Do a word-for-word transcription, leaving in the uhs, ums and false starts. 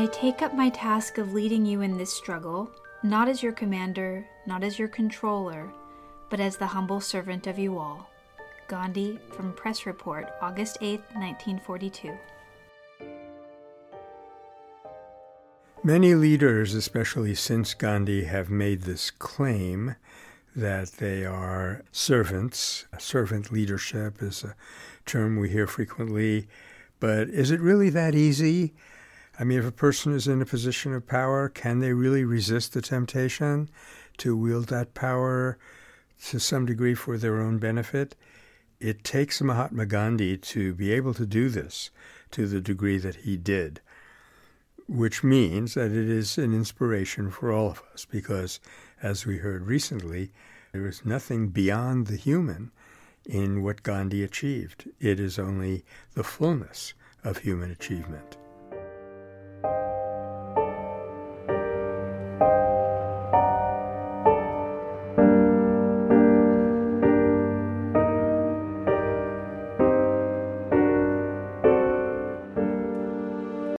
I take up my task of leading you in this struggle, not as your commander, not as your controller, but as the humble servant of you all. Gandhi, from Press Report, August eighth, nineteen forty-two. Many leaders, especially since Gandhi, have made this claim that they are servants. Servant leadership is a term we hear frequently. But is it really that easy? I mean, if a person is in a position of power, can they really resist the temptation to wield that power to some degree for their own benefit? It takes Mahatma Gandhi to be able to do this to the degree that he did, which means that it is an inspiration for all of us because, as we heard recently, there is nothing beyond the human in what Gandhi achieved. It is only the fullness of human achievement.